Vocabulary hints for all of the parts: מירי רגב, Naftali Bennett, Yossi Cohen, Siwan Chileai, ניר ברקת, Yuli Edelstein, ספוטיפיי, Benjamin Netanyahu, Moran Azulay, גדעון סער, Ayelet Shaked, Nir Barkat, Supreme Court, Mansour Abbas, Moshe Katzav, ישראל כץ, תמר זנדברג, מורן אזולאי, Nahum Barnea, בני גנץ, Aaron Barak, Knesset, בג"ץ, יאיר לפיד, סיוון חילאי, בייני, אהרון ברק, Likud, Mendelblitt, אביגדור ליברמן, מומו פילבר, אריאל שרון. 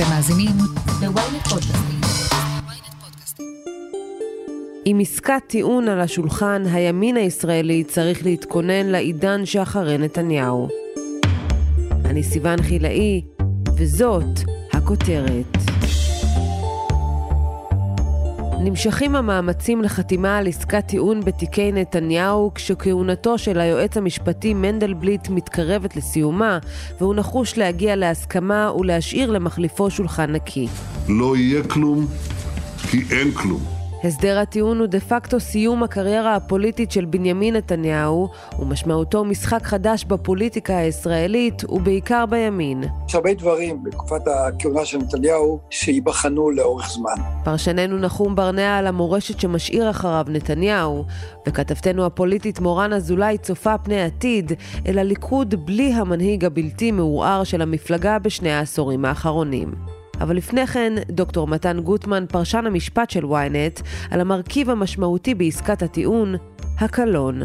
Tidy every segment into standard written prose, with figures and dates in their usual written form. אתם מאזינים ל-Ynet פודקאסט. עם עסקת טיעון על השולחן, הימין הישראלי צריך להתכונן לעידן שאחרי נתניהו. אני סיוון חילאי, וזאת הכותרת. נמשכים המאמצים לחתימה על עסקת טיעון בתיקי נתניהו, כשכהונתו של היועץ המשפטי מנדלבליט מתקרבת לסיומה, והוא נחוש להגיע להסכמה ולהשאיר למחליפו שולחן נקי. לא יהיה כלום, כי אין כלום. הסדר הטיעון הוא דה פקטו סיום הקריירה הפוליטית של בנימין נתניהו, ומשמעותו משחק חדש בפוליטיקה הישראלית, ובעיקר בימין. יש הרבה דברים בתקופת הכהונה של נתניהו שיבחנו לאורך זמן. פרשננו נחום ברנע על המורשת שמשאיר אחריו נתניהו, וכתבתנו הפוליטית מורן אזולאי צופה פני עתיד, אל הליכוד בלי המנהיג הבלתי מעורער של המפלגה בשני העשורים האחרונים. אבל לפני כן, דוקטור מתן גוטמן, פרשן המשפט של ynet, על המרכיב המשמעותי בעסקת הטיעון, הקלון.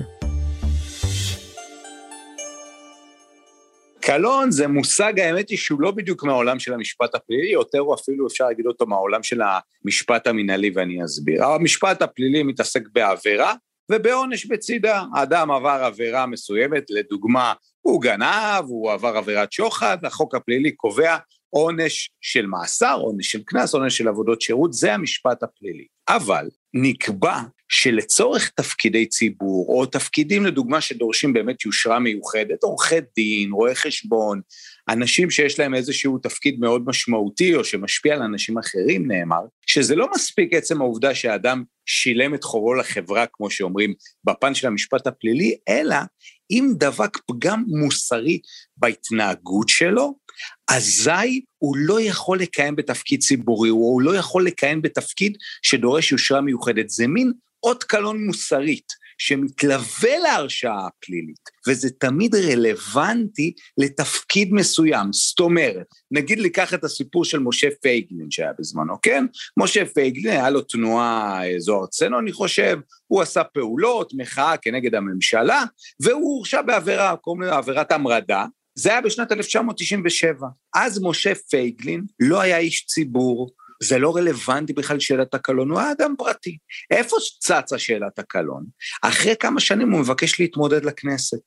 קלון זה מושג, האמת היא שהוא לא בדיוק מהעולם של המשפט הפלילי, יותר או אפילו אפשר להגיד אותו מהעולם של המשפט המנהלי, ואני אסביר. המשפט הפלילי מתעסק בעבירה, ובעונש בצידה. האדם עבר עבירה מסוימת, לדוגמה, הוא גנב, הוא עבר עבירת שוחד, החוק הפלילי קובע, עונש של מאסר, עונש של קנס, עונש של עבודות שירות, זה המשפט הפלילי. אבל נקבע שלצורך תפקידי ציבור, או תפקידים לדוגמה שדורשים באמת יושרה מיוחדת, עורכי דין, רואי חשבון, אנשים שיש להם איזשהו תפקיד מאוד משמעותי, או שמשפיע על אנשים אחרים, נאמר, שזה לא מספיק עצם העובדה שהאדם שילם את חובו לחברה, כמו שאומרים בפן של המשפט הפלילי, אלא אם דבק פגם מוסרי בהתנהגות שלו, אזי הוא לא יכול לקיים בתפקיד ציבורי, הוא לא יכול לקיים בתפקיד שדורש יושרה מיוחדת. זה מין עוד קלון מוסרית שמתלווה להרשעה הפלילית, וזה תמיד רלוונטי לתפקיד מסוים. זאת אומרת, נגיד לקח את הסיפור של משה פייגלין שהיה בזמנו, כן? משה פייגלין היה לו תנועה זו ארצנו, אני חושב, הוא עשה פעולות, מחאה כנגד הממשלה, והוא הורשע בעבירה, קוראים לה עבירת המרדה, זה היה בשנת 1997, אז משה פייגלין לא היה איש ציבור, זה לא רלוונטי בכלל שאלת הקלון, הוא היה אדם פרטי. איפה צצה שאלת הקלון? אחרי כמה שנים הוא מבקש להתמודד לכנסת,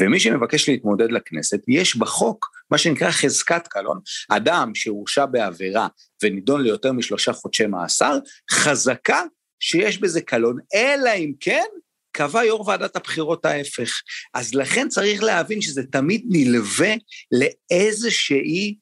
ומי שמבקש להתמודד לכנסת, יש בחוק מה שנקרא חזקת קלון, אדם שהורשע בעבירה ונידון ליותר מ3 חודשי מאסר, חזקה שיש בזה קלון, אלא אם כן, קבע יו"ר ועדת הבחירות ההפך. אז לכן צריך להבין שזה תמיד נלווה לאיזושהי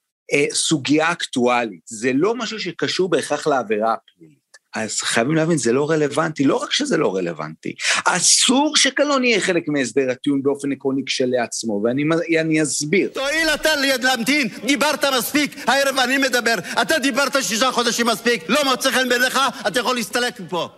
סוגיה אקטואלית. זה לא משהו שקשור בהכרח לעבירה הפלילית. אז חייבים להבין, זה לא רלוונטי, לא רק שזה לא רלוונטי, אסור שקלון יהיה חלק מהסדר הטיעון באופן עקרוני כשלעצמו, ואני אסביר. תואיל אתה להמתין, דיברת מספיק, הערב אני מדבר, אתה דיברת 6 חודשים מספיק, לא מוצא חן בעיניך, אתה יכול להסתלק מפה.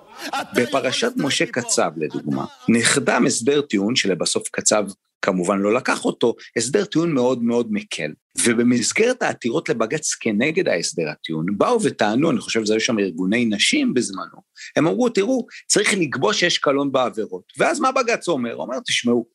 בפרשת משה קצב, לדוגמה, נחתם הסדר טיעון שלבסוף קצב כמובן לא לקח אותו, הסדר טיעון מאוד מאוד מקל, ובמסגרת העתירות לבגץ כנגד ההסדר הטיעון, באו וטענו, אני חושב שזה היו שם ארגוני נשים בזמנו, הם אמרו, תראו, צריך לקבוע שיש קלון בעבירות, ואז מה בגץ אומר? הוא אומר, תשמעו,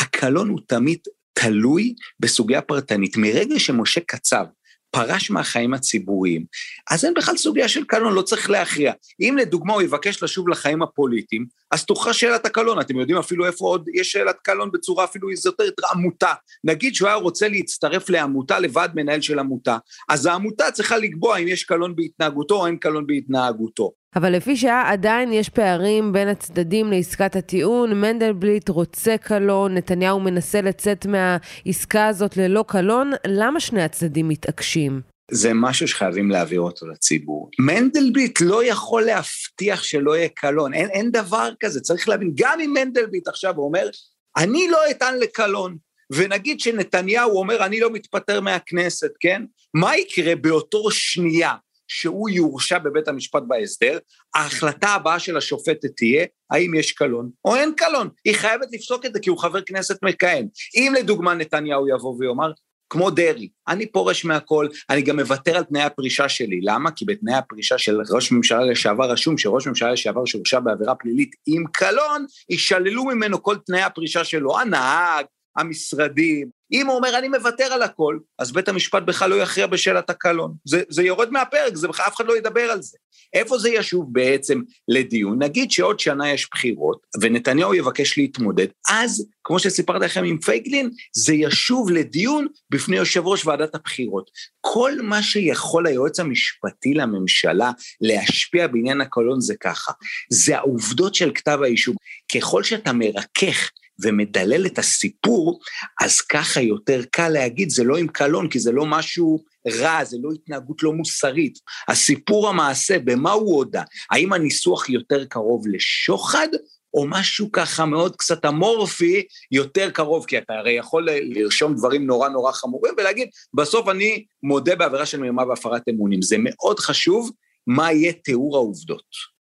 הקלון הוא תמיד תלוי בסוגיה פרטנית, מרגע שמשה קצב, פרש מהחיים הציבוריים, אז אין בכלל סוגיה של קלון, לא צריך להכריע. אם לדוגמה הוא יבקש לשוב לחיים הפוליטיים, אז תוכל שאלת הקלון, אתם יודעים אפילו איפה עוד יש שאלת קלון בצורה אפילו איזוטרית, עמותה. נגיד שהוא היה רוצה להצטרף לעמותה, לוועד מנהל של עמותה, אז העמותה צריכה לקבוע אם יש קלון בהתנהגותו או אין קלון בהתנהגותו. אבל לפי שעה עדיין יש פערים בין הצדדים לעסקת הטיעון, מנדלבליט רוצה קלון, נתניהו מנסה לצאת מהעסקה הזאת ללא קלון, למה שני הצדדים מתעקשים? זה משהו שחייבים להעביר אותו לציבור. מנדלבליט לא יכול להבטיח שלא יהיה קלון, אין דבר כזה, צריך להבין, גם אם מנדלבליט עכשיו אומר, אני לא אתן לקלון, ונגיד שנתניהו אומר, אני לא מתפטר מהכנסת, כן? מה יקרה באותו שנייה? שהוא יורשע בבית המשפט בהסדר, ההחלטה הבאה של השופטת תהיה, האם יש קלון או אין קלון, היא חייבת לפסוק את זה, כי הוא חבר כנסת מכהן. אם לדוגמה נתניהו יבוא ויאמר, כמו דרי, אני פורש מהכל, אני גם מוותר על תנאי הפרישה שלי, למה? כי בתנאי הפרישה של ראש ממשלה לשעבר רשום, שראש ממשלה לשעבר שהורשע בעבירה פלילית עם קלון, ישללו ממנו כל תנאי הפרישה שלו, הנהג, המשרדים. אם הוא אומר, אני מוותר על הכל, אז בית המשפט בכלל לא יכריע בשאלת הקלון. זה יורד מהפרק, זה בכלל אף אחד לא ידבר על זה. איפה זה ישוב בעצם לדיון? נגיד שעוד שנה יש בחירות, ונתניהו יבקש להתמודד. אז, כמו שסיפרת לכם עם פייגלין, זה ישוב לדיון בפני יושב ראש ועדת הבחירות. כל מה שיכול היועץ המשפטי לממשלה להשפיע בעניין הקלון זה ככה. זה העובדות של כתב האישום. ככל שאתה מרכך, ומדלל את הסיפור, אז ככה יותר קל להגיד, זה לא עם קלון, כי זה לא משהו רע, זה לא התנהגות לא מוסרית, הסיפור המעשה, במה הוא הודע, האם הניסוח יותר קרוב לשוחד, או משהו ככה מאוד קצת אמורפי, יותר קרוב, כי אתה הרי יכול לרשום דברים נורא נורא חמורים, ולהגיד, בסוף אני מודה בעבירה של מרמה והפרת אמונים, זה מאוד חשוב, מה יהיה תיאור העובדות.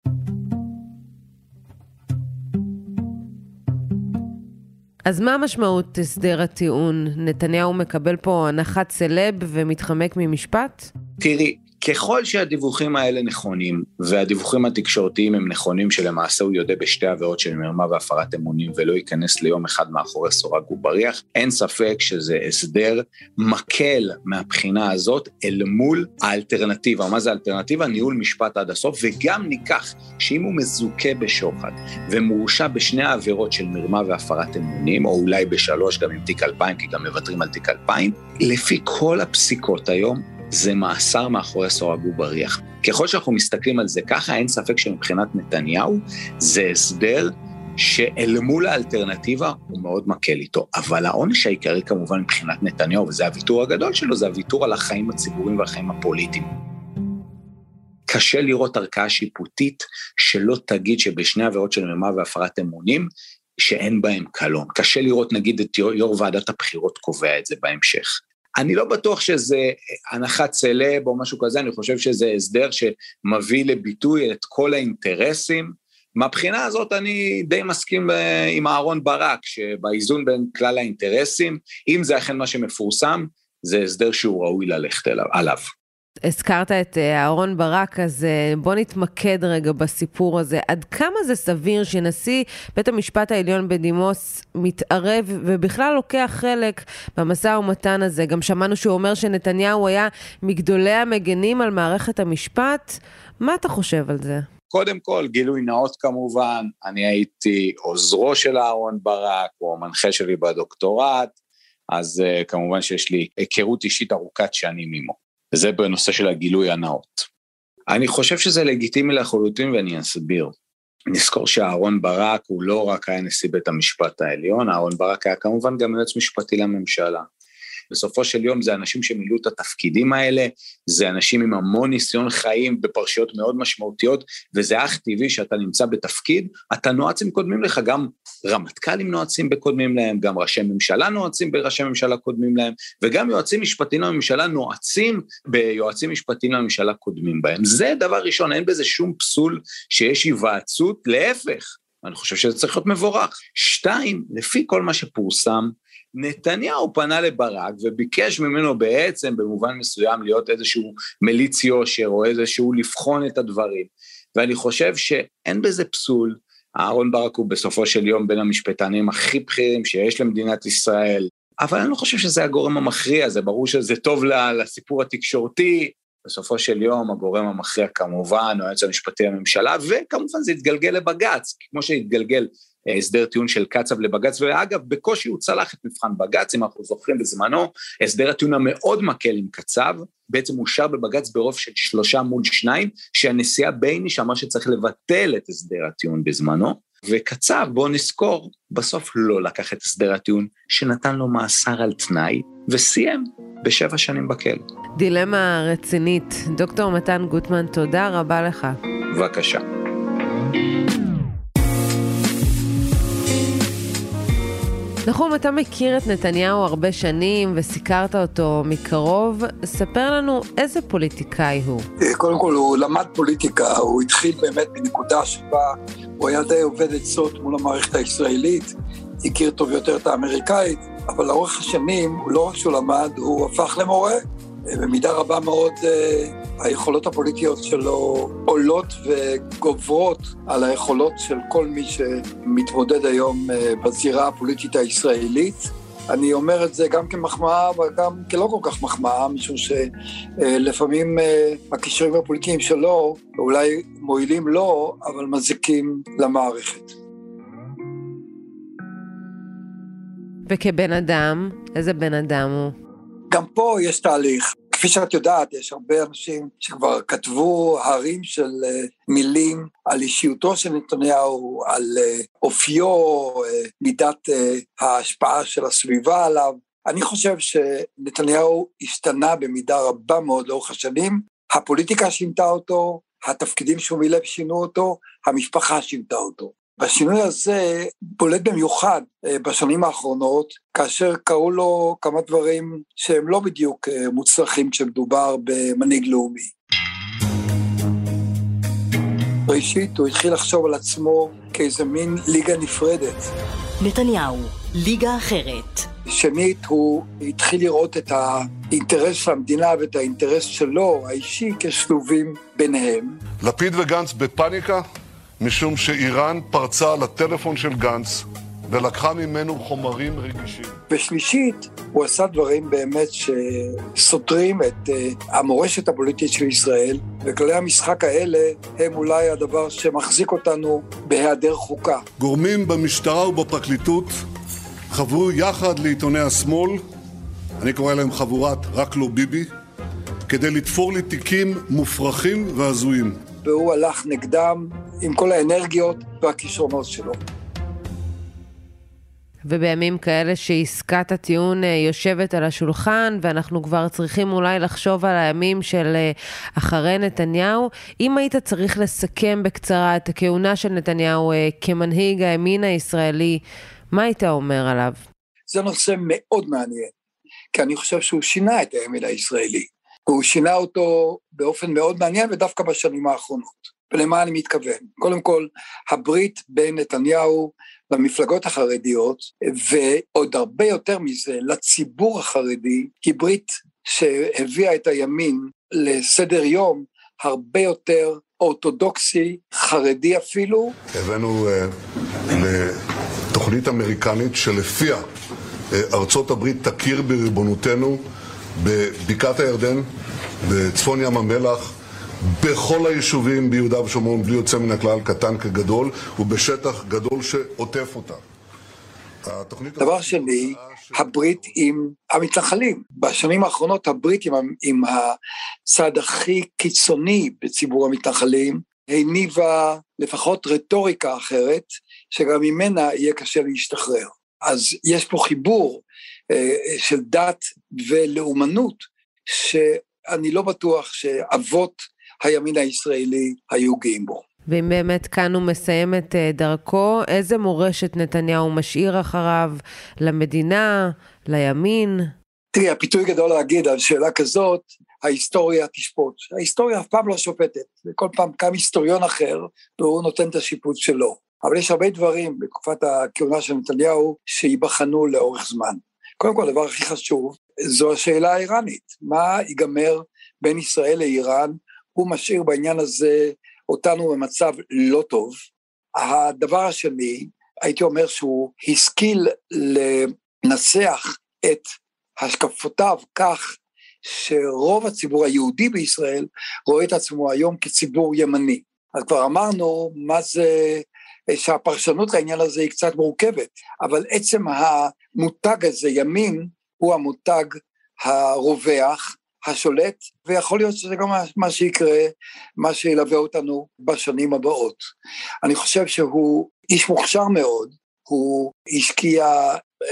אז מה המשמעות הסדר הטיעון? נתניהו מקבל פה הנחת סלב ומתחמק ממשפט? תראי, ככל שהדיווחים האלה נכונים, והדיווחים התקשורתיים הם נכונים שלמעשה הוא יודע בשתי עבירות של מרמה והפרת אמונים, ולא ייכנס ליום אחד מאחורי סורג ובריח, אין ספק שזה הסדר מקל מהבחינה הזאת אל מול האלטרנטיבה. מה זה האלטרנטיבה? ניהול משפט עד הסוף, וגם ניקח שאם הוא מזוכה בשוחד ומורשע בשני העבירות של מרמה והפרת אמונים, או אולי בשלוש גם עם תיק 2000, כי גם מבטרים על תיק 2000, לפי כל הפסיקות היום, זה מאסר מאחורי סורג ובריח. ככל שאנחנו מסתכלים על זה ככה, אין ספק שמבחינת נתניהו, זה הסדר שאל מול האלטרנטיבה הוא מאוד מקל איתו. אבל העונש העיקרי כמובן מבחינת נתניהו, וזה הוויתור הגדול שלו, זה הוויתור על החיים הציבוריים והחיים הפוליטיים. קשה לראות ערכאה שיפוטית שלא תגיד שבשני עבירות של מרמה והפרת אמונים, שאין בהם קלון. קשה לראות נגיד את יו"ר ועדת הבחירות קובע את זה בהמשך. אני לא בטוח שזה הנחת סלב או משהו כזה, אני חושב שזה הסדר שמביא לביטוי את כל האינטרסים. מהבחינה הזאת אני די מסכים עם אהרון ברק, שבאיזון בין כלל האינטרסים, אם זה אכן מה שמפורסם, זה הסדר שהוא ראוי ללכת עליו. הזכרת את אהרון ברק, אז בוא נתמקד רגע בסיפור הזה. עד כמה זה סביר שנשיא בית המשפט העליון בדימוס מתערב ובכלל לוקח חלק במשא ומתן הזה? גם שמענו שהוא אומר שנתניהו היה מגדולי המגנים על מערכת המשפט. מה אתה חושב על זה? קודם כל, גילוי נאות כמובן, אני הייתי עוזרו של אהרון ברק, או מנחה שלי בדוקטורט, אז כמובן שיש לי היכרות אישית ארוכת שנים עמו. וזה בנושא של הגילוי הנאות. אני חושב שזה לגיטימי לחלוטין, ואני אסביר. נזכור שאהרון ברק הוא לא רק היה נשיא בית המשפט העליון, אהרון ברק היה כמובן גם יועץ משפטי לממשלה. בסופו של יום זה אנשים שמילאו את התפקידים האלה, זה אנשים עם המון ניסיון חיים בפרשיות מאוד משמעותיות, וזה אך טבעי שאתה נמצא בתפקיד, אתה נועצים קודמים לך, גם רמטכ"לים נועצים בקודמים להם, גם ראשי ממשלה נועצים בראשי ממשלה קודמים להם, וגם יועצים משפטיים לממשלה נועצים ביועצים משפטיים לממשלה קודמים בהם. זה דבר ראשון, אין בזה שום פסול שיש היוועצות, להפך, אני חושב שזה צריך להיות מבורך. שתיים, לפי כל מה שפורסם, נתניהו פנה לברק וביקש ממנו בעצם במובן מסוים להיות איזשהו מליץ יושר או איזשהו לבחון את הדברים, ואני חושב שאין בזה פסול. אהרון ברק הוא בסופו של יום בין המשפטנים הכי בכירים שיש למדינת ישראל, אבל אני לא חושב שזה הגורם המכריע, זה ברור שזה טוב לסיפור התקשורתי, בסופו של יום הגורם המכריע כמובן, הוא היועץ המשפטי לממשלה, וכמובן זה התגלגל לבג"ץ, כמו שהתגלגל הסדר טיעון של קצב לבג"ץ, ואגב, בקושי הוא צלח את מבחן בג"ץ, אם אנחנו זוכרים בזמנו, הסדר הטיעון המאוד מקל עם קצב, בעצם אושר בבג"ץ ברוב של 3-2, שהנשיאה בייני שאמר שצריך לבטל את הסדר הטיעון בזמנו, וקצב, בוא נזכור, בסוף לא לקח את הסדר הטיעון, שנתן לו מאסר על תנאי, וסיים ב7 שנים בכלא. דילמה רצינית. דוקטור מתן גוטמן, תודה רבה לך. בבקשה. נחום, אתה מכיר את נתניהו הרבה שנים וסיקרת אותו מקרוב, ספר לנו איזה פוליטיקאי הוא. קודם כל הוא למד פוליטיקה, הוא התחיל באמת בנקודה שבה הוא היה די עובד עצות מול המערכת הישראלית, הכיר טוב יותר את האמריקאית, אבל לאורך השנים, לא רק שהוא למד, הוא הפך למורה, במידה רבה מאוד היכולות הפוליטיות שלו עולות וגוברות על היכולות של כל מי שמתמודד היום בזירה הפוליטית הישראלית. אני אומר את זה גם כמחמאה, אבל גם כלא כל כך מחמאה, משום שלפעמים הכישורים הפוליטיים שלו אולי מועילים לו, אבל מזיקים למערכת. וכבן אדם, איזה בן אדם הוא? גם פה יש תהליך. כפי שאת יודעת, יש הרבה אנשים שכבר כתבו הרים של מילים על אישיותו של נתניהו, על אופיו, מידת ההשפעה של הסביבה עליו. אני חושב שנתניהו השתנה במידה רבה מאוד לאורך השנים. הפוליטיקה שינתה אותו, התפקידים שהוא מילא שינו אותו, המשפחה שינתה אותו. השינוי הזה בולט במיוחד בשנים האחרונות, כאשר קראו לו כמה דברים שהם לא בדיוק מוצלחים כשמדובר במנהיג לאומי. ראשית, הוא התחיל לחשוב על עצמו כאיזה מין ליגה נפרדת. נתניהו, ליגה אחרת. שנית, הוא התחיל לראות את האינטרס של המדינה ואת האינטרס שלו, האישי, כשלובים ביניהם. לפיד וגנץ בפניקה? משום שאיראן פרצה על הטלפון של גנץ ולקחה ממנו חומרים רגישים. בשלישית, הוא עשה דברים באמת שסותרים את המורשת הפוליטית של ישראל, וכללי המשחק האלה הם אולי הדבר שמחזיק אותנו בהיעדר חוקה. גורמים במשטרה ובפרקליטות חברו יחד לעיתוני השמאל, אני קורא להם חבורת רק לא ביבי, כדי לתפור לי תיקים מופרכים והזויים. והוא הלך נגדם עם כל האנרגיות והכישרונות שלו. ובימים כאלה שעסקת הטיעון יושבת על השולחן, ואנחנו כבר צריכים אולי לחשוב על הימים של אחרי נתניהו, אם היית צריך לסכם בקצרה את הכהונה של נתניהו כמנהיג הימין הישראלי, מה היית אומר עליו? זה נושא מאוד מעניין, כי אני חושב שהוא שינה את הימין הישראלי. והוא שינה אותו באופן מאוד מעניין, ודווקא בשנים האחרונות. ולמה אני מתכוון? קודם כל, הברית בין נתניהו למפלגות החרדיות, ועוד הרבה יותר מזה, לציבור החרדי, היא ברית שהביאה את הימין לסדר יום הרבה יותר אורתודוקסי, חרדי אפילו. הבאנו לתוכנית אמריקנית שלפיה ארצות הברית תכיר בריבונותנו, בבקעת הירדן, בצפון ים המלח, בכל היישובים ביהודה ושומרון, בלי יוצא מן הכלל, קטן כגדול, ובשטח גדול שעוטף אותה. דבר שני, הברית עם המתנחלים. בשנים האחרונות הברית עם הצד הכי קיצוני בציבור המתנחלים, הניבה לפחות רטוריקה אחרת, שגם ממנה יהיה קשה להשתחרר. אז יש פה חיבור של דת ולאומנות, שאני לא בטוח שאבות הימין הישראלי היו גאים בו. ואם באמת כאן הוא מסיים את דרכו, איזה מורשת נתניהו משאיר אחריו למדינה, לימין? תראי, הפיתוי גדול להגיד על שאלה כזאת, ההיסטוריה תשפוט. ההיסטוריה אף פעם לא שופטת, וכל פעם קם היסטוריון אחר, והוא נותן את השיפוט שלו. אבל יש הרבה דברים בתקופת הכהונה של נתניהו שיבחנו לאורך זמן. קודם כל, הדבר הכי חשוב, זו השאלה האיראנית. מה ייגמר בין ישראל לאיראן? הוא משאיר בעניין הזה אותנו במצב לא טוב. הדבר השני, הייתי אומר שהוא השכיל לנסח את השקפותיו כך שרוב הציבור היהודי בישראל רואה את עצמו היום כציבור ימני. אז כבר אמרנו מה זה, שהפרשנות לעניין הזה היא קצת מורכבת, אבל עצם המותג הזה, ימין, הוא המותג הרווח, השולט, ויכול להיות שזה גם מה שיקרה, מה שילווה אותנו בשנים הבאות. אני חושב שהוא איש מוכשר מאוד, הוא השקיע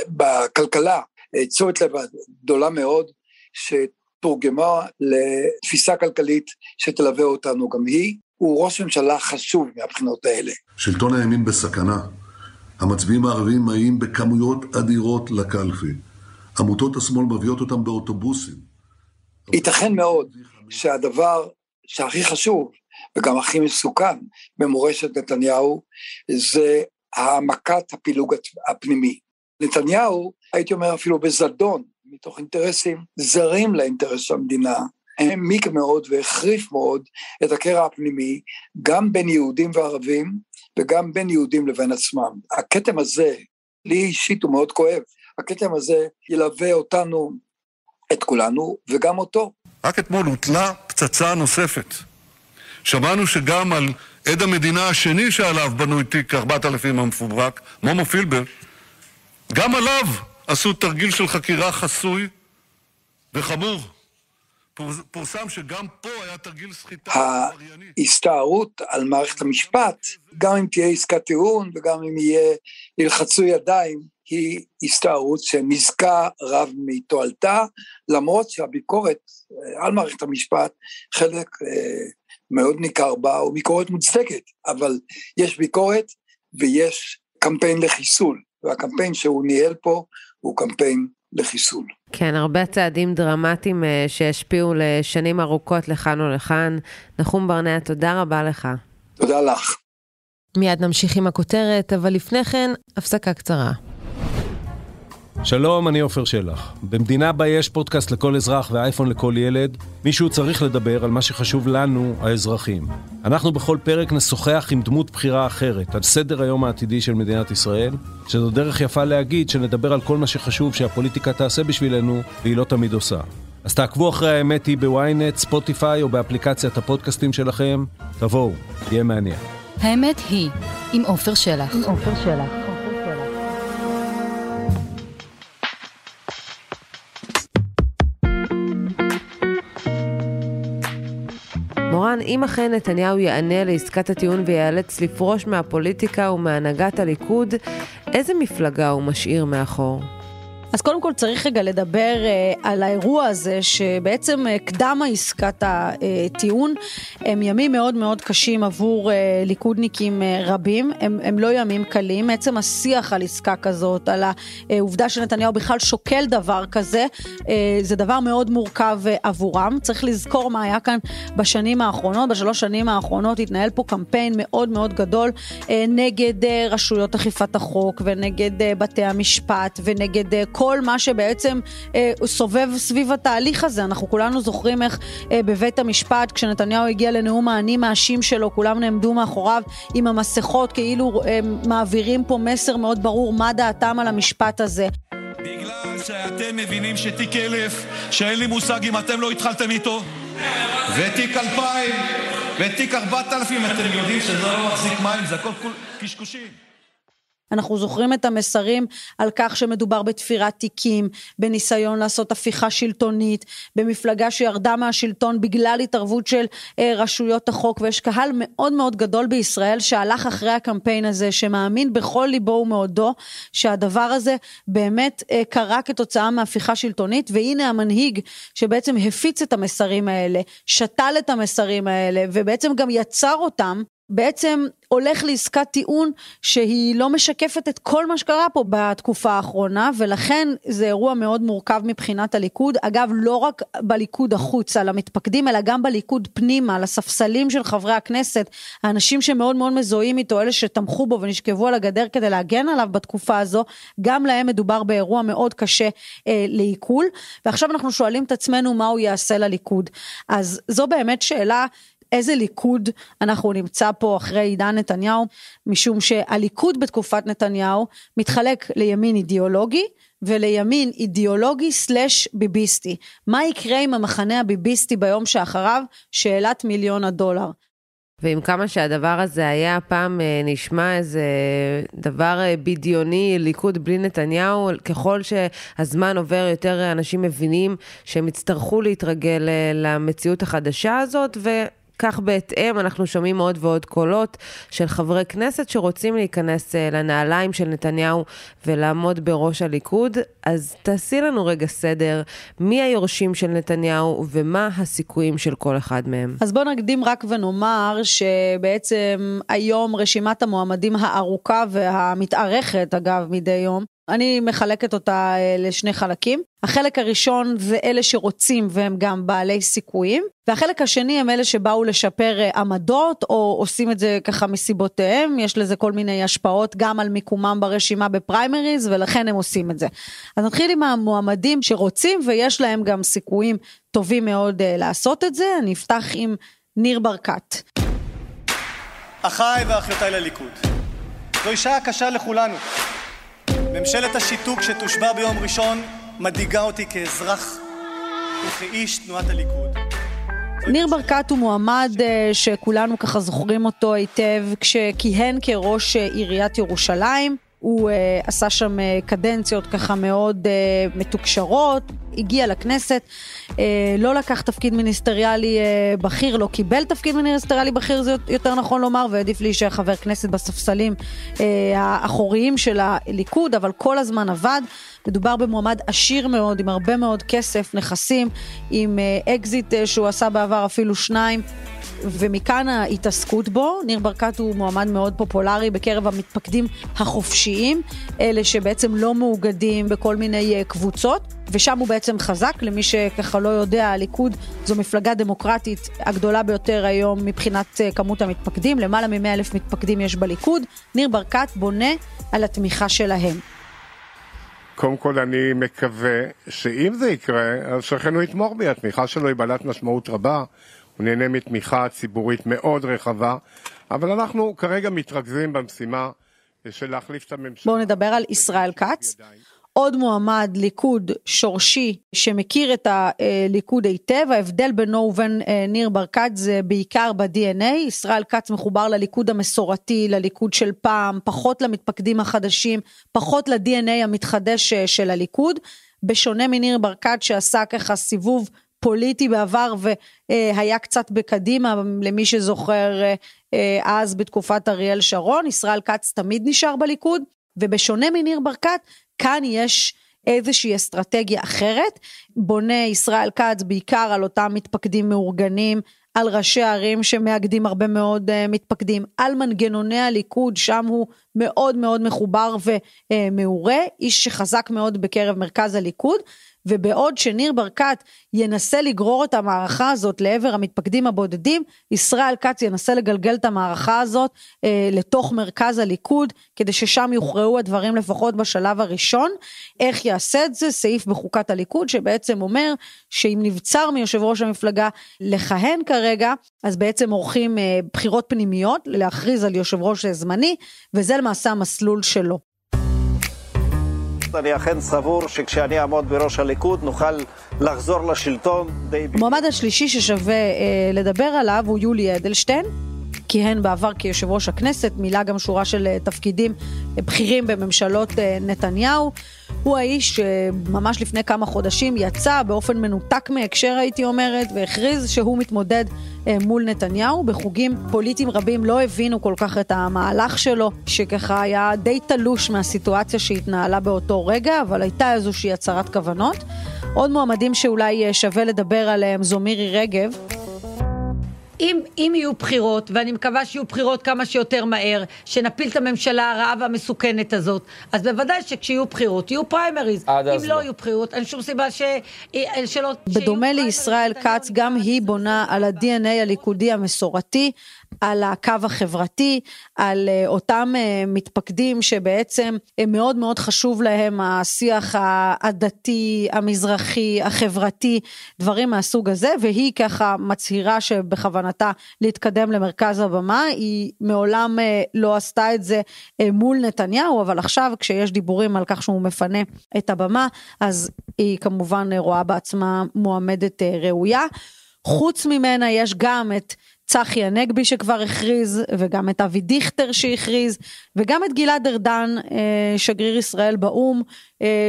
בכלכלה, תשומת לב גדולה מאוד, שתורגמה לתפיסה כלכלית שתלווה אותנו גם היא, הוא ראש ממשלה חשוב מהבחינות האלה. שלטון הימין בסכנה. המצביעים הערבים מגיעים בכמויות אדירות לקלפי. עמותות השמאל מביאות אותם באוטובוסים. ייתכן מאוד שהדבר שהכי חשוב, וגם הכי מסוכן במורשת נתניהו, זה העמקת הפילוג הפנימי. נתניהו, הייתי אומר אפילו בזדון, מתוך אינטרסים זרים לאינטרס של המדינה, העמיק מאוד והחריף מאוד את הקרע הפנימי, גם בין יהודים וערבים, וגם בין יהודים לבין עצמם. הקטם הזה, לי אישית הוא מאוד כואב, הכתם הזה ילווה אותנו, את כולנו, וגם אותו. רק אתמול הוטלה פצצה נוספת. שמענו שגם על עד המדינה השני שעליו בנוי תיק 4000 המפוברק, מומו פילבר, גם עליו עשו תרגיל של חקירה חסוי וחמור. פורסם שגם פה היה תרגיל סחיטה. ההסתערות על מערכת המשפט, גם אם תהיה עסקת טיעון וגם אם ילחצו ידיים, היא הסתערות שמזכה רב מתועלתה, למרות שהביקורת על מערכת המשפט, חלק מאוד ניכר בה, הוא ביקורת מוצדקת, אבל יש ביקורת ויש קמפיין לחיסול, והקמפיין שהוא ניהל פה הוא קמפיין לחיסול. כן, הרבה צעדים דרמטיים שהשפיעו לשנים ארוכות לכאן ולכאן. נחום ברנע, תודה רבה לך. תודה לך. מיד נמשיך עם הכותרת, אבל לפני כן, הפסקה קצרה. שלום, אני עופר שלח. במדינה בה יש פודקאסט לכל אזרח ואייפון לכל ילד, מישהו צריך לדבר על מה שחשוב לנו, האזרחים. אנחנו בכל פרק נשוחח עם דמות בחירה אחרת, על סדר היום העתידי של מדינת ישראל, שזו דרך יפה להגיד שנדבר על כל מה שחשוב שהפוליטיקה תעשה בשבילנו, והיא לא תמיד עושה. אז תעקבו אחרי האמת היא בוויינט, ספוטיפיי או באפליקציית הפודקאסטים שלכם. תבואו, תהיה מעניין. האמת היא עם עופר שלח. עם עופר שלח. מורן, אם אכן נתניהו יענה לעסקת הטיעון ויאלץ לפרוש מהפוליטיקה ומהנהגת הליכוד, איזה מפלגה הוא משאיר מאחור? אז קודם כל צריך רגע לדבר על האירוע הזה שבעצם קדם העסקת הטיעון, הם ימים מאוד מאוד קשים עבור ליכודניקים רבים, הם לא ימים קלים, עצם השיח על עסקה כזאת, על העובדה שנתניהו בכלל שוקל דבר כזה, זה דבר מאוד מורכב עבורם, צריך לזכור מה היה כאן בשנים האחרונות, בשלוש שנים האחרונות התנהל פה קמפיין מאוד מאוד גדול, נגד רשויות אכיפת החוק ונגד בתי המשפט ונגד כל מה שבעצם סובב סביב התהליך הזה. אנחנו כולנו זוכרים איך בבית המשפט, כשנתניהו הגיע לנאום העני מאשים שלו, כולם נעמדו מאחוריו עם המסכות, כאילו מעבירים פה מסר מאוד ברור מה דעתם על המשפט הזה. בגלל שאתם מבינים שתיק 1000, שאין לי מושג אם אתם לא התחלתם איתו, ותיק 2000, ותיק 4000, אתם יודעים שזה לא מחזיק מים, זה הכל קשקושים. אנחנו זוכרים את המסרים על כך שמדובר בתפירת תיקים, בניסיון לעשות הפיכה שלטונית, במפלגה שירדה מהשלטון בגלל התערבות של רשויות החוק, ויש קהל מאוד מאוד גדול בישראל שהלך אחרי הקמפיין הזה, שמאמין בכל ליבו ומאודו שהדבר הזה באמת קרה כתוצאה מהפיכה שלטונית, והנה המנהיג שבעצם הפיץ את המסרים האלה, שתל את המסרים האלה, ובעצם גם יצר אותם, בעצם הולך לעסקת טיעון שהיא לא משקפת את כל מה שקרה פה בתקופה האחרונה, ולכן זה אירוע מאוד מורכב מבחינת הליכוד, אגב לא רק בליכוד החוץ על המתפקדים, אלא גם בליכוד פנימה, על הספסלים של חברי הכנסת, האנשים שמאוד מאוד מזוהים איתו, אלה שתמכו בו ונשכבו על הגדר כדי להגן עליו בתקופה הזו, גם להם מדובר באירוע מאוד קשה לעיכול, ועכשיו אנחנו שואלים את עצמנו מה הוא יעשה לליכוד, אז זו באמת שאלה, איזה ליכוד אנחנו נמצא פה אחרי עידן נתניהו, משום שהליכוד בתקופת נתניהו מתחלק לימין אידיאולוגי, ולימין אידיאולוגי סלש ביביסטי. מה יקרה עם המחנה הביביסטי ביום שאחריו? שאלת מיליון הדולר. ועם כמה שהדבר הזה היה פעם נשמע איזה דבר בדיוני, ליכוד בלי נתניהו, ככל שהזמן עובר יותר אנשים מבינים שהם יצטרכו להתרגל למציאות החדשה הזאת, ו... כך בהתאם אנחנו שומעים עוד ועוד קולות של חברי כנסת שרוצים להיכנס לנעליים של נתניהו ולעמוד בראש הליכוד. אז תעשי לנו רגע סדר, מי היורשים של נתניהו ומה הסיכויים של כל אחד מהם? אז בואו נקדים רק ונאמר שבעצם היום רשימת המועמדים הארוכה והמתארכת, אגב, מדי יום, אני מחלקת אותה לשני חלקים. החלק הראשון זה אלה שרוצים והם גם בעלי סיכויים, והחלק השני הם אלה שבאו לשפר עמדות או עושים את זה ככה מסיבותיהם, יש לזה כל מיני השפעות גם על מיקומם ברשימה בפריימריז ולכן הם עושים את זה. אז נתחיל עם המועמדים שרוצים ויש להם גם סיכויים טובים מאוד לעשות את זה, אני אפתח עם ניר ברקת. אחיי ואחיותיי לליכוד, זו שעה קשה לכולנו. ממשלת השיתוק שתושבע ביום ראשון מדאיגה אותי כאזרח וכאיש תנועת הליכוד. ניר ברקת הוא מועמד שכולנו ככה זוכרים אותו היטב כשכיהן כראש עיריית ירושלים. הוא עשה שם קדנציות ככה מאוד מתוקשרות, הגיע לכנסת, לא לקח תפקיד מיניסטריאלי בכיר, לא קיבל תפקיד מיניסטריאלי בכיר, זה יותר נכון לומר, ועדיף לי שחבר כנסת בספסלים האחוריים של הליכוד, אבל כל הזמן עבד. מדובר במועמד עשיר מאוד, עם הרבה מאוד כסף, נכסים, עם אקזיט שהוא עשה בעבר אפילו 2, ומכאן ההתעסקות בו. ניר ברקת הוא מועמד מאוד פופולרי בקרב המתפקדים החופשיים, אלה שבעצם לא מאוגדים בכל מיני קבוצות, ושם הוא בעצם חזק. למי שככה לא יודע, הליכוד זו מפלגה דמוקרטית הגדולה ביותר היום מבחינת כמות המתפקדים, למעלה מ-100,000 מתפקדים יש בליכוד. ניר ברקת בונה על התמיכה שלהם. קודם כל אני מקווה שאם זה יקרה, אז שכן הוא יתמור בי, התמיכה שלו היא בעלת משמעות רבה, הוא נהנה מתמיכה ציבורית מאוד רחבה, אבל אנחנו כרגע מתרכזים במשימה של להחליף את הממשלה. בואו נדבר על ישראל כץ, עוד מועמד ליכוד שורשי שמכיר את הליכוד היטב. ההבדל בינו ובין ניר ברקת זה בעיקר ב-DNA, ישראל כץ מחובר לליכוד המסורתי, לליכוד של פעם, פחות למתפקדים החדשים, פחות ל-DNA המתחדש של הליכוד, בשונה מניר ברקת שעשה ככה סיבוב פוליטי בעבר והיה קצת בקדימה, למי שזוכר אז בתקופת אריאל שרון. ישראל כץ תמיד נשאר בליכוד, ובשונה מניר ברקת, כאן יש איזושהי אסטרטגיה אחרת. בונה ישראל כץ בעיקר על אותם מתפקדים מאורגנים, על ראשי הערים שמאגדים הרבה מאוד מתפקדים, על מנגנוני הליכוד, שם הוא מאוד מאוד מחובר ומעורה, איש שחזק מאוד בקרב מרכז הליכוד. ובעוד שניר ברקת ינסה לגרור את המערכה הזאת לעבר המתפקדים הבודדים, ישראל כץ ינסה לגלגל את המערכה הזאת לתוך מרכז הליכוד, כדי ששם יוכרעו הדברים לפחות בשלב הראשון. איך יעשה את זה? סעיף בחוקת הליכוד שבעצם אומר שאם נבצר מיושב ראש המפלגה לכהן כרגע, אז בעצם עורכים בחירות פנימיות להכריז על יושב ראש זמני, וזה למעשה המסלול שלו. אני אכן סבור שכשאני אעמוד בראש הליכוד נוכל לחזור לשלטון די... המועמד השלישי ששווה לדבר עליו הוא יולי אדלשטיין, כיהן בעבר כיושב ראש הכנסת, מילא גם שורה של תפקידים בכירים בממשלות נתניהו. הוא האיש שממש לפני כמה חודשים יצא באופן מנותק מהקשר, הייתי אומרת, והכריז שהוא מתמודד מול נתניהו. בחוגים פוליטיים רבים לא הבינו כל כך את המהלך שלו, שככה היה די תלוש מהסיטואציה שהתנהלה באותו רגע, אבל הייתה איזושהי הצהרת כוונות. עוד מועמדים שאולי שווה לדבר עליהם זו מירי רגב. אם יהיו בחירות, ואני מקווה שיהיו בחירות כמה שיותר מהר, שנפיל את הממשלה הרעה והמסוכנת הזאת, אז בוודאי שכשיהיו בחירות, יהיו פריימריז. אם לא יהיו בחירות, אין שום סיבה שלא... בדומה לישראל כץ, גם היא בונה על ה-DNA הליכודי המסורתי, על הקו החברתי, על אותם מתפקדים שבעצם מאוד מאוד חשוב להם השיח הדתי, המזרחי, החברתי, דברים מהסוג הזה, והיא ככה מצהירה שבכוונתה להתקדם למרכז הבמה. היא מעולם לא עשתה את זה מול נתניהו, אבל עכשיו כשיש דיבורים על כך שהוא מפנה את הבמה, אז היא כמובן רואה בעצמה מועמדת ראויה. חוץ ממנה יש גם את צחי הנגבי שכבר הכריז, וגם את אבי דיchter שהכריז, וגם את גלעד ארדן, שגריר ישראל באום,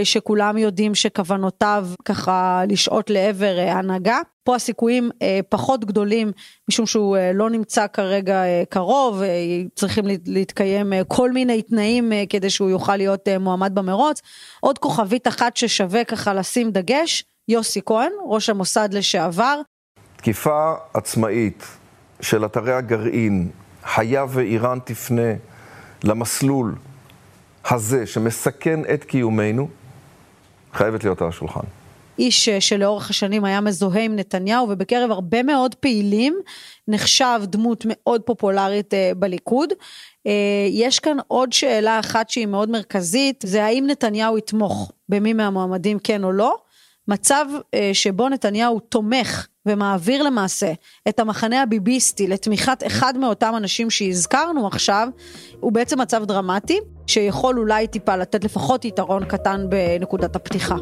שכולם יודעים שכוונותיו ככה לשעות לעבר הנהגה. פה הסיכויים פחות גדולים, משום שהוא לא נמצא כרגע קרוב, צריכים להתקיים כל מיני תנאים כדי שהוא יוכל להיות מועמד במרוץ. עוד כוכבית אחת ששווה ככה לשים דגש, יוסי כהן, ראש המוסד לשעבר. תקיפה עצמאית של אתרי הגרעין, היה ואיראן תפנה למסלול הזה שמסכן את קיומנו, חייבת להיות על השולחן. איש שלאורך השנים היה מזוהה עם נתניהו, ובקרב הרבה מאוד פעילים, נחשב דמות מאוד פופולרית בליכוד. יש כאן עוד שאלה אחת שהיא מאוד מרכזית, זה האם נתניהו יתמוך במי מהמועמדים, כן או לא. מצב שבו נתניהו תומך ומעביר למעשה את המחנה הביביסטי לתמיכת אחד מאותם אנשים שהזכרנו עכשיו, הוא בעצם מצב דרמטי, שיכול אולי טיפה לתת לפחות יתרון קטן בנקודת הפתיחה.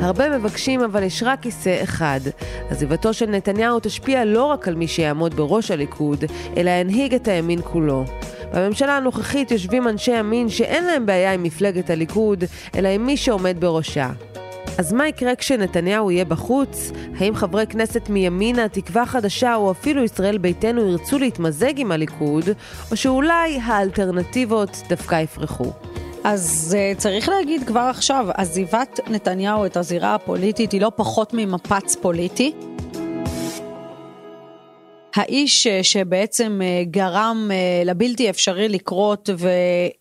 הרבה מבקשים, אבל יש רק כיסא אחד. עזיבתו של נתניהו תשפיע לא רק על מי שיעמוד בראש הליכוד, אלא ינהיג את הימין כולו. בממשלה הנוכחית יושבים אנשי ימין שאין להם בעיה עם מפלגת הליכוד, אלא עם מי שעומד בראשה. אז מה יקרה כשנתניהו יהיה בחוץ? האם חברי כנסת מימינה, תקווה חדשה או אפילו ישראל ביתנו ירצו להתמזג עם הליכוד, או שאולי האלטרנטיבות דווקא יפרחו? אז צריך להגיד כבר עכשיו, עזיבת נתניהו את הזירה הפוליטית היא לא פחות ממפץ פוליטי. האיש שבעצם גרם לבלתי אפשרי לקרות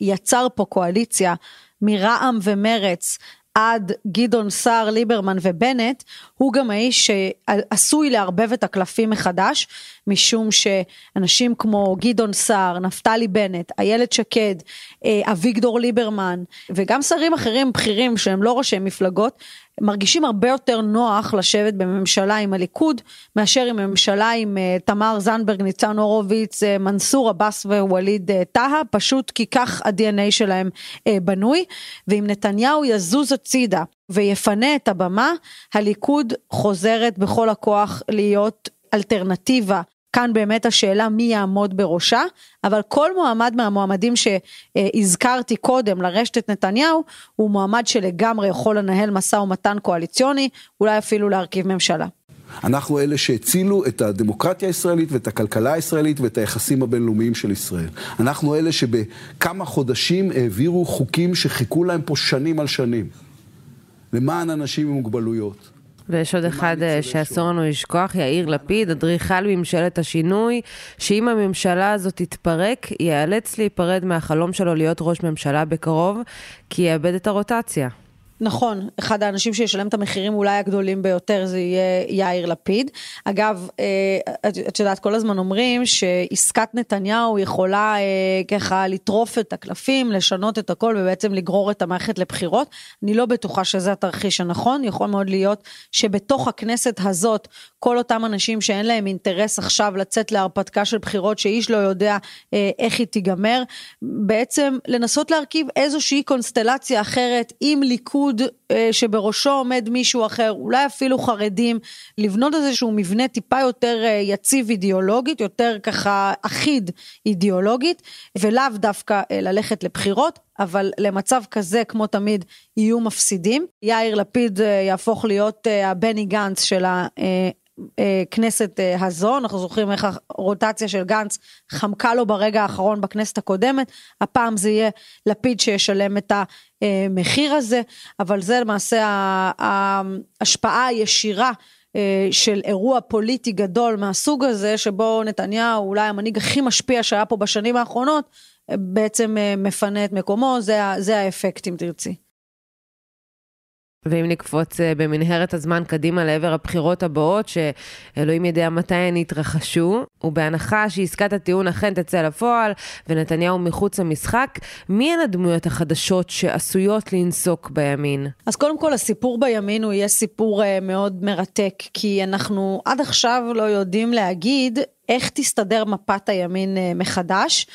ויצר פה קואליציה מרעם ומרץ עד גדעון סער, ליברמן ובנט, הוא גם האיש שעשוי להרבב את הקלפים מחדש, משום שאנשים כמו גדעון סער, נפתלי בנט, איילת שקד, אביגדור ליברמן, וגם שרים אחרים בכירים שהם לא ראשי מפלגות, מרגישים הרבה יותר נוח לשבת בממשלה עם הליכוד, מאשר עם ממשלה עם תמר זנדברג, ניצן הורוביץ, מנסור עבאס ווליד טהא, פשוט כי כך ה-DNA שלהם בנוי, ואם נתניהו יזוז הצידה ויפנה את הבמה, הליכוד חוזרת בכל הכוח להיות אלטרנטיבה. כאן באמת השאלה מי יעמוד בראשה, אבל כל מועמד מהמועמדים שהזכרתי קודם לרשת נתניהו, הוא מועמד שלגמרי יכול לנהל משא ומתן קואליציוני, אולי אפילו להרכיב ממשלה. אנחנו אלה שהצילו את הדמוקרטיה הישראלית ואת הכלכלה הישראלית ואת היחסים הבינלאומיים של ישראל. אנחנו אלה שבכמה חודשים העבירו חוקים שחיכו להם פה שנים על שנים, למען אנשים עם מוגבלויות. ויש עוד אחד שאסור לנו לשכוח, יאיר לפיד, אדריכל ממשלת השינוי, שאם הממשלה הזאת תתפרק, ייאלץ להיפרד מהחלום שלו להיות ראש ממשלה בקרוב, כי יאבד את הרוטציה. נכון, אחד האנשים שישלם את המחירים אולי הגדולים ביותר זה יהיה יאיר לפיד. אגב, את יודעת, כל הזמן אומרים שעסקת נתניהו יכולה ככה לטרוף את הקלפים, לשנות את הכל ובעצם לגרור את המערכת לבחירות. אני לא בטוחה שזה התרחיש הנכון, יכול מאוד להיות שבתוך הכנסת הזאת, כל אותם אנשים שאין להם אינטרס עכשיו לצאת להרפתקה של בחירות שאיש לא יודע איך היא תיגמר, בעצם לנסות להרכיב איזושהי קונסטלציה אחרת עם ליכוד, שבראשו עומד מישהו אחר, אולי אפילו חרדים, לבנות איזשהו מבנה טיפה יותר יציב אידיאולוגית, יותר ככה אחיד אידיאולוגית, ולאו דווקא ללכת לבחירות, אבל למצב כזה כמו תמיד יהיו מפסידים. יאיר לפיד יהפוך להיות הבני גנץ של הכנסת הזו, אנחנו זוכרים איך הרוטציה של גנץ חמקה לו ברגע האחרון בכנסת הקודמת, הפעם זה יהיה לפיד שישלם את המחיר הזה, אבל זה למעשה ההשפעה הישירה של אירוע פוליטי גדול מהסוג הזה, שבו נתניהו, אולי המנהיג הכי משפיע שהיה פה בשנים האחרונות, בעצם מפנה את מקומו, זה האפקט אם תרצי. ואם נקפוץ במנהרת הזמן קדימה לעבר הבחירות הבאות, שאלוהים יודע מתי הן יתרחשו, ובהנחה שעסקת הטיעון אכן תצא לפועל, ונתניהו מחוץ המשחק, מי הן הדמויות החדשות שעשויות לנסוק בימין? אז קודם כל, הסיפור בימין הוא יהיה סיפור מאוד מרתק, כי אנחנו עד עכשיו לא יודעים להגיד, איך תסתדר מפת הימין מחדש.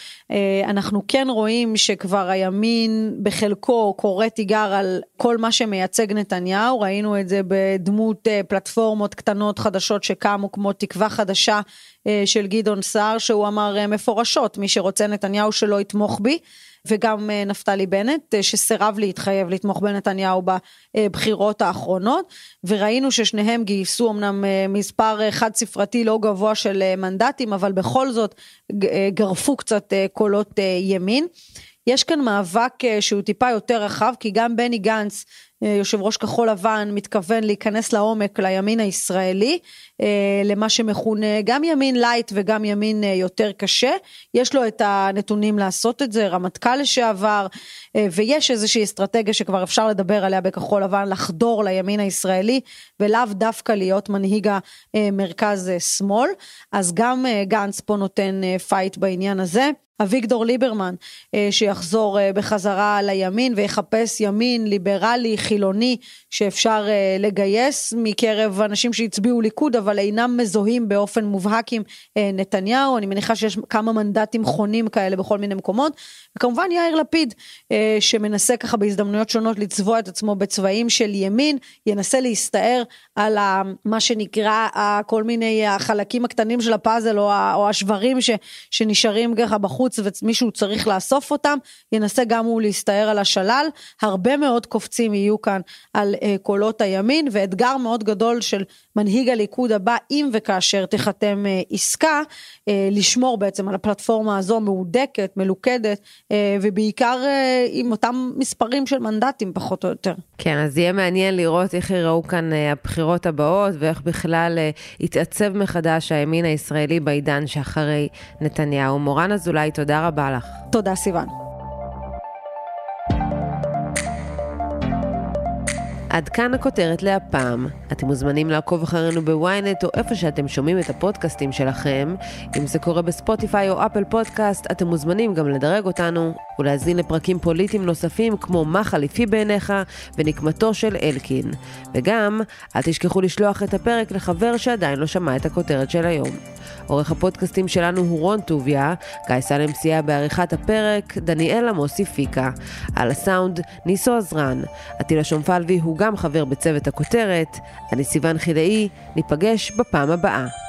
אנחנו כן רואים שכבר הימין בחלקו קורא תיגר על כל מה שמייצג נתניהו, ראינו את זה בדמות פלטפורמות קטנות חדשות שקמו כמו תקווה חדשה של גדעון סער, שהוא אמר מפורשות, מי שרוצה נתניהו שלא יתמוך בי, וגם נפתלי בנט, שסירב להתחייב לתמוך בנתניהו בבחירות האחרונות, וראינו ששניהם גייסו אמנם מספר חד ספרתי לא גבוה של מנדטים, אבל בכל זאת גרפו קצת קולות ימין. יש כאן מאבק שהוא טיפה יותר רחב, כי גם בני גנץ, יושב ראש כחול לבן, מתכוון להיכנס לעומק לימין הישראלי, למה שמכונה גם ימין לייט וגם ימין יותר קשה, יש לו את הנתונים לעשות את זה, רמטכ"ל לשעבר, ויש איזושהי אסטרטגיה שכבר אפשר לדבר עליה בכחול לבן, לחדור לימין הישראלי, ולאו דווקא להיות מנהיג המרכז שמאל, אז גם גנץ פה נותן פייט בעניין הזה, אביגדור ליברמן, שיחזור בחזרה לימין, ויחפש ימין ליברלי, חילוני, חילוני שאפשר לגייס מקרב אנשים שהצביעו ליכוד, אבל אינם מזוהים באופן מובהק עם נתניהו. אני מניחה שיש כמה מנדטים חונים כאלה בכל מיני מקומות, וכמובן יאיר לפיד, שמנסה ככה בהזדמנויות שונות לצבוע את עצמו בצבעים של ימין, ינסה להסתער על מה שנקרא כל מיני החלקים הקטנים של הפאזל, או השברים שנשארים ככה בחוץ, ומישהו צריך לאסוף אותם, ינסה גם הוא להסתער על השלל. הרבה מאוד קופצים יהיו כאן על קולות הימין, ואתגר מאוד גדול של מנהיג הליכוד הבא, אם וכאשר תחתם עסקה, לשמור בעצם על הפלטפורמה הזו מעודקת, מלוכדת, ובעיקר עם אותם מספרים של מנדטים פחות או יותר. כן, אז יהיה מעניין לראות איך יראו כאן הבחירות הבאות, ואיך בכלל יתעצב מחדש הימין הישראלי בעידן שאחרי נתניהו. מורן אזולאי, תודה רבה לך. תודה סיוון. עד כאן הכותרת להפעם. אתם מוזמנים לעקוב אחרינו בוויינט או איפה שאתם שומעים את הפודקאסטים שלכם. אם זה קורה בספוטיפיי או אפל פודקאסט, אתם מוזמנים גם לדרג אותנו ולהזין לפרקים פוליטיים נוספים כמו מה חליפי בעיניך ונקמתו של אלקין. וגם, אל תשכחו לשלוח את הפרק לחבר שעדיין לא שמע את הכותרת של היום. עורך הפודקאסטים שלנו הוא רון טוביה, גיא סלם סייע בעריכת הפרק, דניאלה מוסיפיקה. על הסאונד, ניסו עזרן. עטילה שומפלבי הוא גם חבר בצוות הכותרת. אני סיוון חילאי, ניפגש בפעם הבאה.